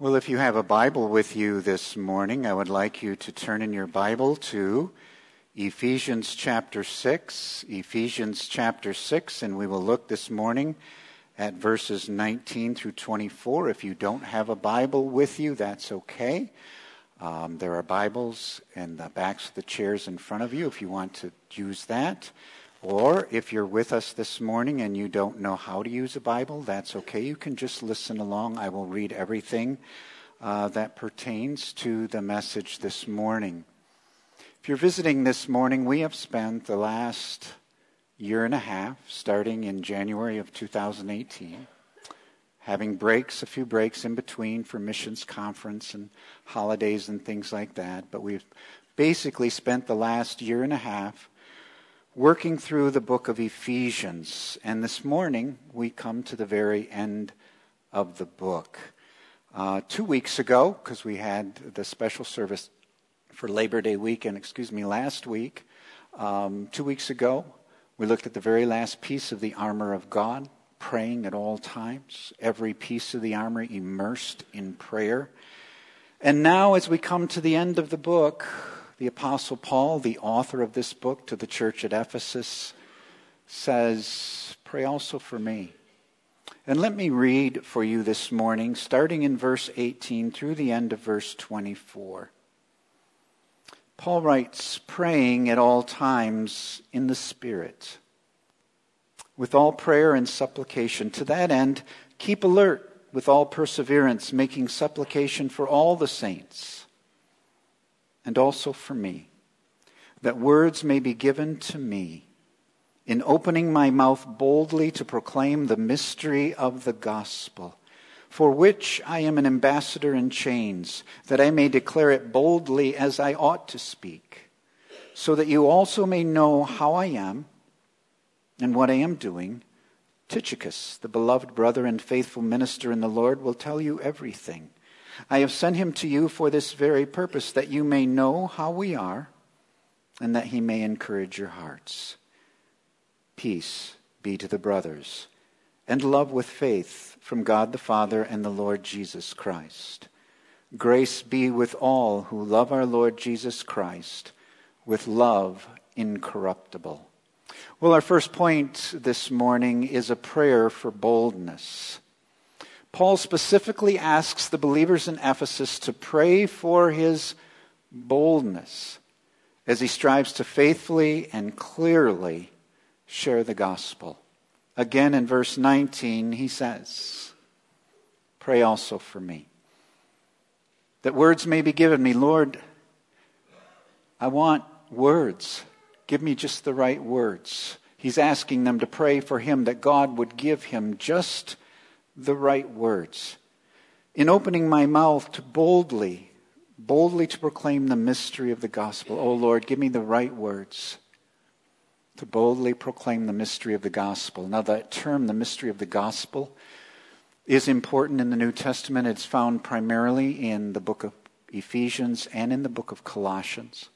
Well, if you have a Bible with you this morning, I would like you to turn in your Bible to Ephesians chapter 6, and we will look this morning at verses 19 through 24. If you don't have a Bible with you, that's okay. There are Bibles in the backs of the chairs in front of you if you want to use that. Or if you're with us this morning and you don't know how to use a Bible, that's okay. You can just listen along. I will read everything that pertains to the message this morning. If you're visiting this morning, we have spent the last year and a half, starting in January of 2018, having a few breaks in between for missions conference and holidays and things like that. But we've basically spent the last year and a half working through the book of Ephesians, and this morning we come to the very end of the book. 2 weeks ago, because we had the special service for Labor Day weekend, last week, 2 weeks ago, we looked at the very last piece of the armor of God, praying at all times, every piece of the armor immersed in prayer. And now as we come to the end of the book, the Apostle Paul, the author of this book to the church at Ephesus, says, pray also for me. And let me read for you this morning, starting in verse 18 through the end of verse 24. Paul writes, praying at all times in the Spirit, with all prayer and supplication. To that end, keep alert with all perseverance, making supplication for all the saints, and also for me, that words may be given to me in opening my mouth boldly to proclaim the mystery of the gospel, for which I am an ambassador in chains, that I may declare it boldly as I ought to speak, so that you also may know how I am and what I am doing. Tychicus, the beloved brother and faithful minister in the Lord, will tell you everything. I have sent him to you for this very purpose, that you may know how we are and that he may encourage your hearts. Peace be to the brothers, and love with faith from God the Father and the Lord Jesus Christ. Grace be with all who love our Lord Jesus Christ with love incorruptible. Well, our first point this morning is a prayer for boldness. Paul specifically asks the believers in Ephesus to pray for his boldness as he strives to faithfully and clearly share the gospel. Again, in verse 19, he says, pray also for me, that words may be given me. Lord, I want words. Give me just the right words. He's asking them to pray for him, that God would give him just the right words. In opening my mouth to boldly to proclaim the mystery of the gospel. Oh Lord, give me the right words to boldly proclaim the mystery of the gospel. Now that term, the mystery of the gospel, is important in the New Testament. It's found primarily in the book of Ephesians and in the book of Colossians.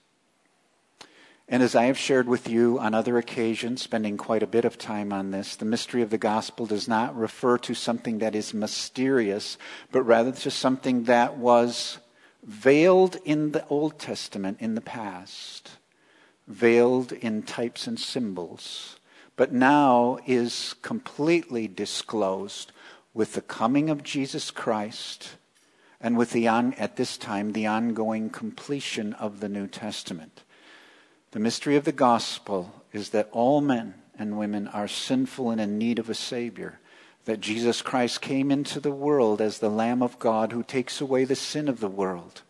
And as I have shared with you on other occasions, spending quite a bit of time on this, the mystery of the gospel does not refer to something that is mysterious, but rather to something that was veiled in the Old Testament in the past, veiled in types and symbols, but now is completely disclosed with the coming of Jesus Christ and with the ongoing completion of the New Testament. The mystery of the gospel is that all men and women are sinful and in need of a Savior, that Jesus Christ came into the world as the Lamb of God who takes away the sin of the world,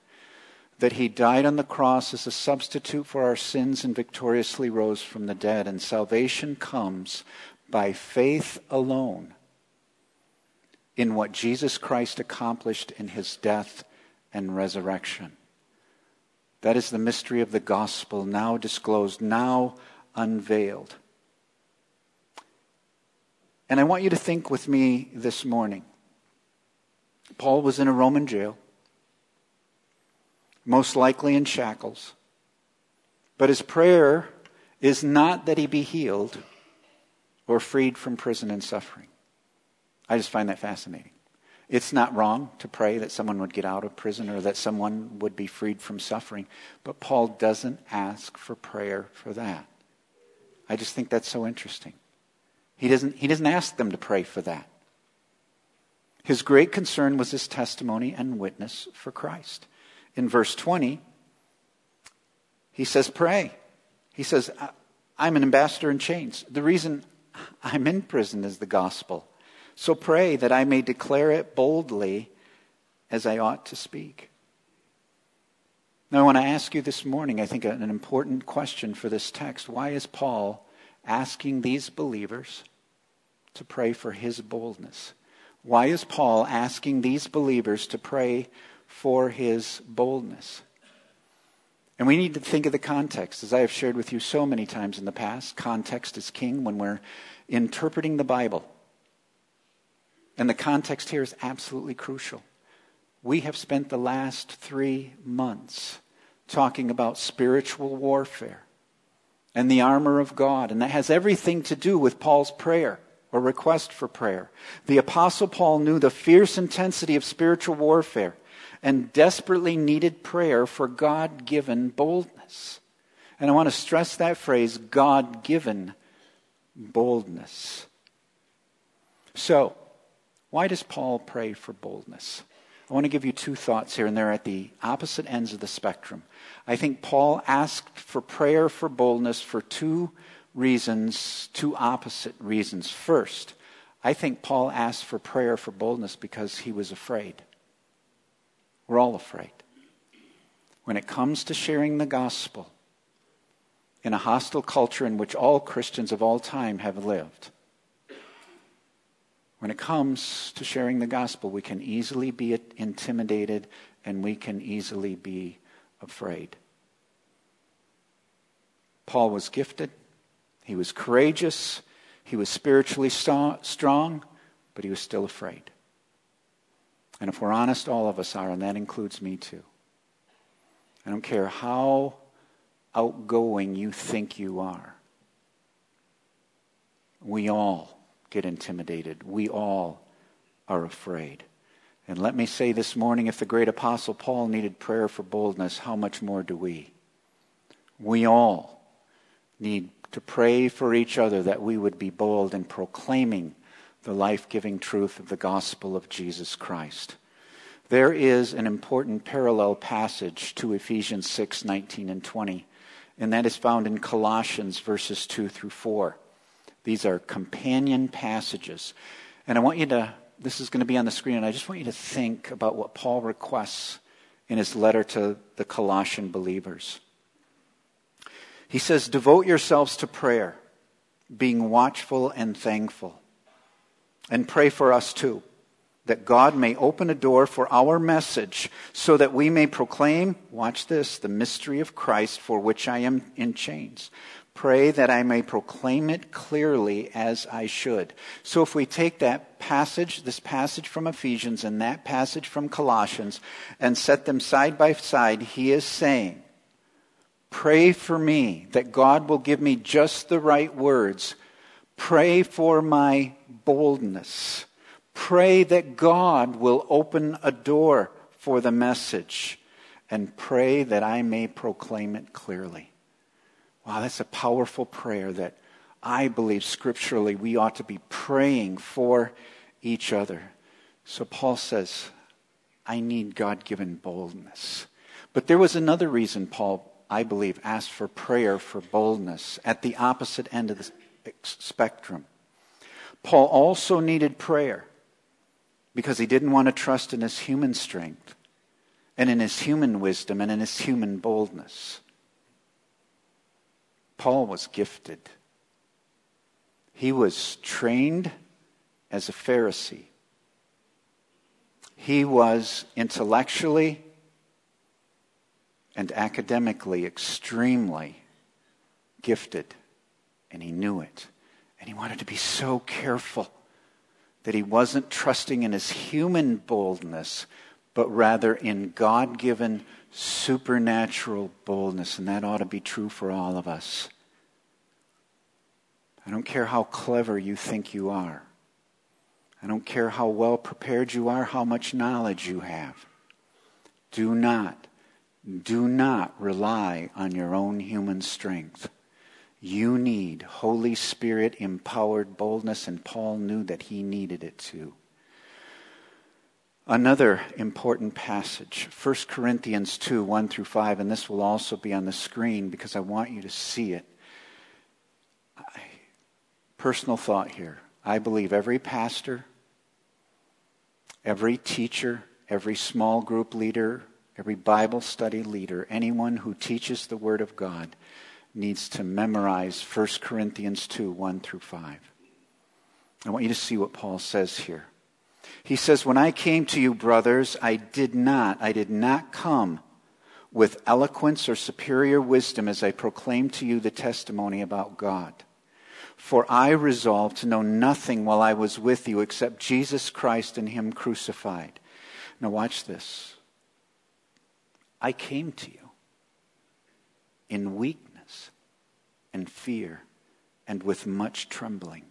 that he died on the cross as a substitute for our sins and victoriously rose from the dead, and salvation comes by faith alone in what Jesus Christ accomplished in his death and resurrection. That is the mystery of the gospel, now disclosed, now unveiled. And I want you to think with me this morning. Paul was in a Roman jail, most likely in shackles. But his prayer is not that he be healed or freed from prison and suffering. I just find that fascinating. It's not wrong to pray that someone would get out of prison or that someone would be freed from suffering. But Paul doesn't ask for prayer for that. I just think that's so interesting. He doesn't ask them to pray for that. His great concern was his testimony and witness for Christ. In verse 20, he says, pray. He says, I'm an ambassador in chains. The reason I'm in prison is the gospel. So pray that I may declare it boldly as I ought to speak. Now I want to ask you this morning, I think an important question for this text. Why is Paul asking these believers to pray for his boldness? Why is Paul asking these believers to pray for his boldness? And we need to think of the context. As I have shared with you so many times in the past, context is king when we're interpreting the Bible. And the context here is absolutely crucial. We have spent the last 3 months talking about spiritual warfare and the armor of God. And that has everything to do with Paul's prayer or request for prayer. The Apostle Paul knew the fierce intensity of spiritual warfare and desperately needed prayer for God-given boldness. And I want to stress that phrase, God-given boldness. So, why does Paul pray for boldness? I want to give you two thoughts here, and they're at the opposite ends of the spectrum. I think Paul asked for prayer for boldness for two opposite reasons. First, I think Paul asked for prayer for boldness because he was afraid. We're all afraid. When it comes to sharing the gospel in a hostile culture in which all Christians of all time have lived, when it comes to sharing the gospel, we can easily be intimidated and we can easily be afraid. Paul was gifted. He was courageous. He was spiritually strong, but he was still afraid. And if we're honest, all of us are, and that includes me too. I don't care how outgoing you think you are. We all get intimidated. We all are afraid. And let me say this morning, if the great Apostle Paul needed prayer for boldness, how much more do we? We all need to pray for each other that we would be bold in proclaiming the life-giving truth of the gospel of Jesus Christ. There is an important parallel passage to Ephesians 6, 19 and 20, and that is found in Colossians verses 2 through 4. These are companion passages. And I want you to, this is going to be on the screen, and I just want you to think about what Paul requests in his letter to the Colossian believers. He says, devote yourselves to prayer, being watchful and thankful. And pray for us too, that God may open a door for our message so that we may proclaim, watch this, the mystery of Christ for which I am in chains. Pray that I may proclaim it clearly as I should. So if we take that passage, this passage from Ephesians and that passage from Colossians, and set them side by side, he is saying, pray for me that God will give me just the right words. Pray for my boldness. Pray that God will open a door for the message, and pray that I may proclaim it clearly. Wow, that's a powerful prayer that I believe scripturally we ought to be praying for each other. So Paul says, I need God-given boldness. But there was another reason Paul, I believe, asked for prayer for boldness at the opposite end of the spectrum. Paul also needed prayer because he didn't want to trust in his human strength and in his human wisdom and in his human boldness. Paul was gifted. He was trained as a Pharisee. He was intellectually and academically extremely gifted. And he knew it. And he wanted to be so careful that he wasn't trusting in his human boldness, but rather in God-given supernatural boldness. And that ought to be true for all of us. I don't care how clever you think you are. I don't care how well prepared you are, how much knowledge you have. Do not rely on your own human strength. You need Holy Spirit empowered boldness, and Paul knew that he needed it too. Another important passage, 1 Corinthians 2, 1 through 5, and this will also be on the screen because I want you to see it. Personal thought here. I believe every pastor, every teacher, every small group leader, every Bible study leader, anyone who teaches the Word of God needs to memorize 1 Corinthians 2, 1 through 5. I want you to see what Paul says here. He says, when I came to you, brothers, I did not come with eloquence or superior wisdom as I proclaimed to you the testimony about God. For I resolved to know nothing while I was with you except Jesus Christ and Him crucified. Now watch this. I came to you in weakness and fear and with much trembling.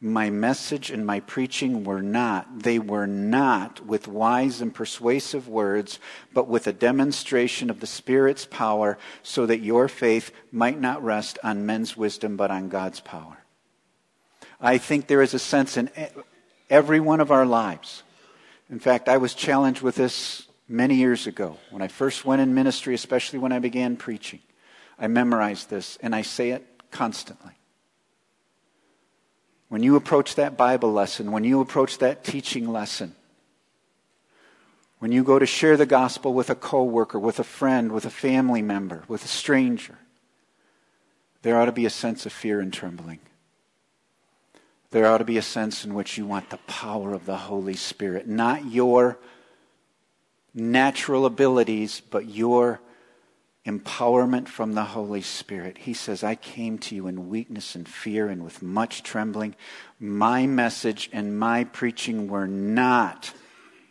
My message and my preaching were not with wise and persuasive words, but with a demonstration of the Spirit's power, so that your faith might not rest on men's wisdom, but on God's power. I think there is a sense in every one of our lives. In fact, I was challenged with this many years ago. When I first went in ministry, especially when I began preaching, I memorized this, and I say it constantly. When you approach that Bible lesson, when you approach that teaching lesson, when you go to share the gospel with a coworker, with a friend, with a family member, with a stranger, there ought to be a sense of fear and trembling. There ought to be a sense in which you want the power of the Holy Spirit, not your natural abilities, but your empowerment from the Holy Spirit. He says, I came to you in weakness and fear and with much trembling. My message and my preaching were not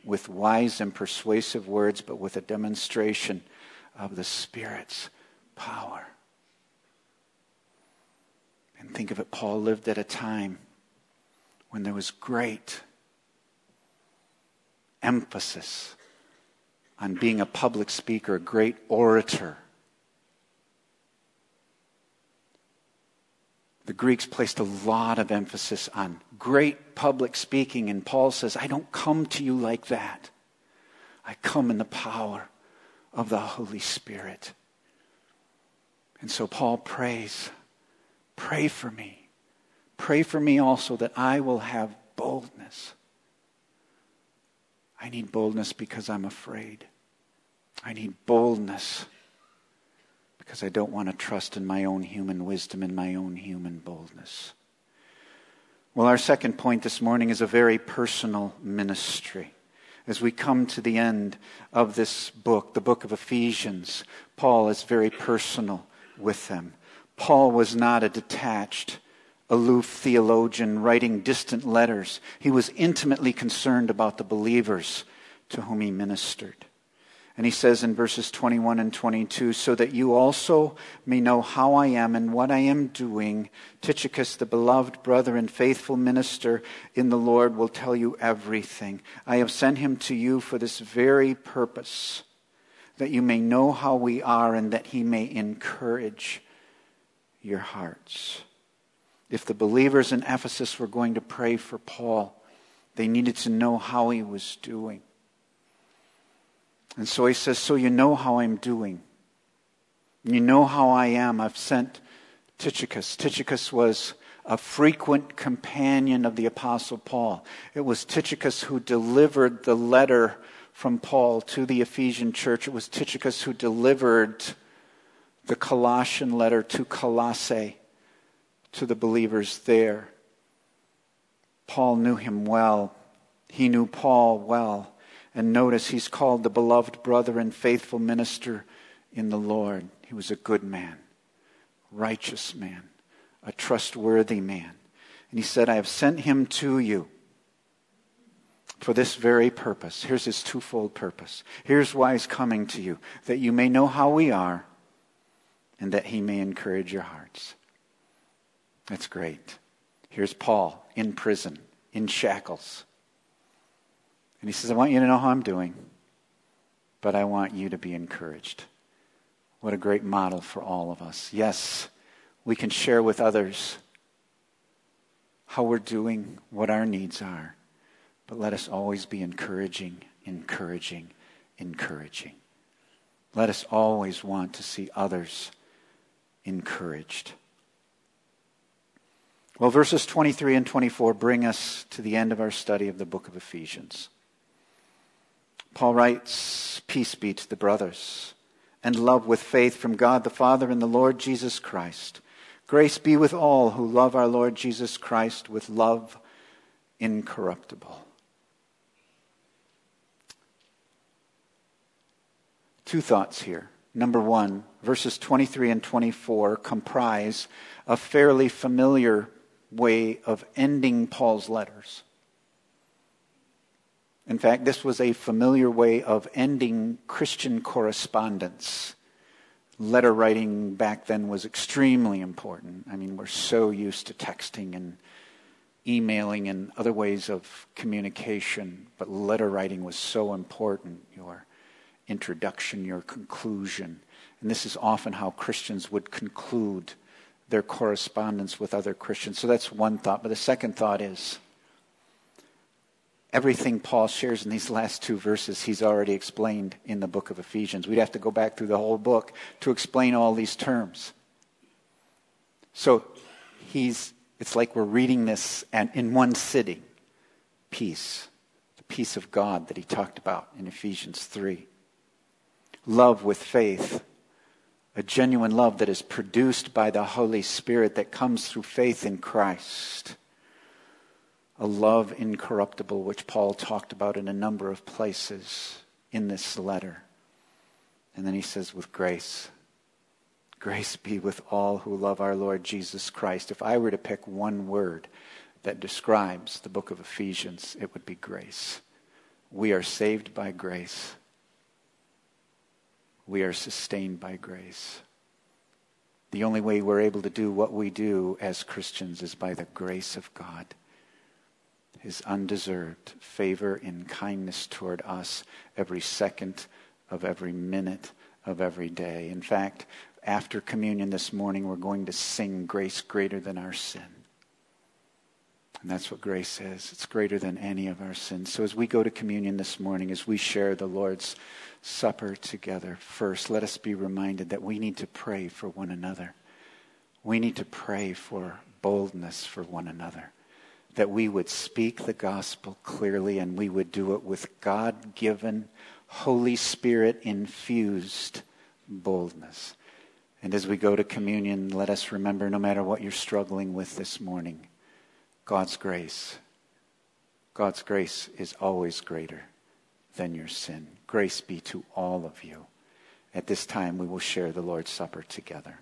with wise and persuasive words, but with a demonstration of the Spirit's power. And think of it, Paul lived at a time when there was great emphasis on being a public speaker, a great orator. The Greeks placed a lot of emphasis on great public speaking, and Paul says, I don't come to you like that. I come in the power of the Holy Spirit. And so Paul prays, pray for me. Pray for me also that I will have boldness. I need boldness because I'm afraid. I need boldness because I don't want to trust in my own human wisdom and my own human boldness. Well, our second point this morning is a very personal ministry. As we come to the end of this book, the book of Ephesians, Paul is very personal with them. Paul was not a detached, aloof theologian writing distant letters. He was intimately concerned about the believers to whom he ministered. And he says in verses 21 and 22, so that you also may know how I am and what I am doing, Tychicus, the beloved brother and faithful minister in the Lord, will tell you everything. I have sent him to you for this very purpose, that you may know how we are and that he may encourage your hearts. If the believers in Ephesus were going to pray for Paul, they needed to know how he was doing. And so he says, so you know how I'm doing. You know how I am. I've sent Tychicus. Tychicus was a frequent companion of the Apostle Paul. It was Tychicus who delivered the letter from Paul to the Ephesian church. It was Tychicus who delivered the Colossian letter to Colossae, to the believers there. Paul knew him well. He knew Paul well. And notice he's called the beloved brother and faithful minister in the Lord. He was a good man, righteous man, a trustworthy man. And he said, I have sent him to you for this very purpose. Here's his twofold purpose. Here's why he's coming to you, that you may know how we are and that he may encourage your hearts. That's great. Here's Paul in prison. in shackles. And he says, I want you to know how I'm doing, but I want you to be encouraged. What a great model for all of us. Yes, we can share with others how we're doing, what our needs are, but let us always be encouraging. Let us always want to see others encouraged. Well, verses 23 and 24 bring us to the end of our study of the book of Ephesians. Paul writes, "Peace be to the brothers, and love with faith from God the Father and the Lord Jesus Christ. Grace be with all who love our Lord Jesus Christ with love incorruptible." Two thoughts here. Number one, verses 23 and 24 comprise a fairly familiar way of ending Paul's letters. In fact, this was a familiar way of ending Christian correspondence. Letter writing back then was extremely important. I mean, we're so used to texting and emailing and other ways of communication, but letter writing was so important. Your introduction, your conclusion. And this is often how Christians would conclude their correspondence with other Christians. So that's one thought. But the second thought is, everything Paul shares in these last two verses, he's already explained in the book of Ephesians. We'd have to go back through the whole book to explain all these terms. So it's like we're reading this and in one sitting. Peace. The peace of God that he talked about in Ephesians 3. Love with faith. A genuine love that is produced by the Holy Spirit that comes through faith in Christ. A love incorruptible, which Paul talked about in a number of places in this letter. And then he says, with grace. Grace be with all who love our Lord Jesus Christ. If I were to pick one word that describes the book of Ephesians, it would be grace. We are saved by grace. We are sustained by grace. The only way we're able to do what we do as Christians is by the grace of God. His undeserved favor and kindness toward us every second of every minute of every day. In fact, after communion this morning, we're going to sing Grace Greater Than Our Sin. And that's what grace is. It's greater than any of our sins. So as we go to communion this morning, as we share the Lord's Supper together, first, let us be reminded that we need to pray for one another. We need to pray for boldness for one another, that we would speak the gospel clearly and we would do it with God-given, Holy Spirit-infused boldness. And as we go to communion, let us remember, no matter what you're struggling with this morning, God's grace. God's grace is always greater than your sin. Grace be to all of you. At this time, we will share the Lord's Supper together.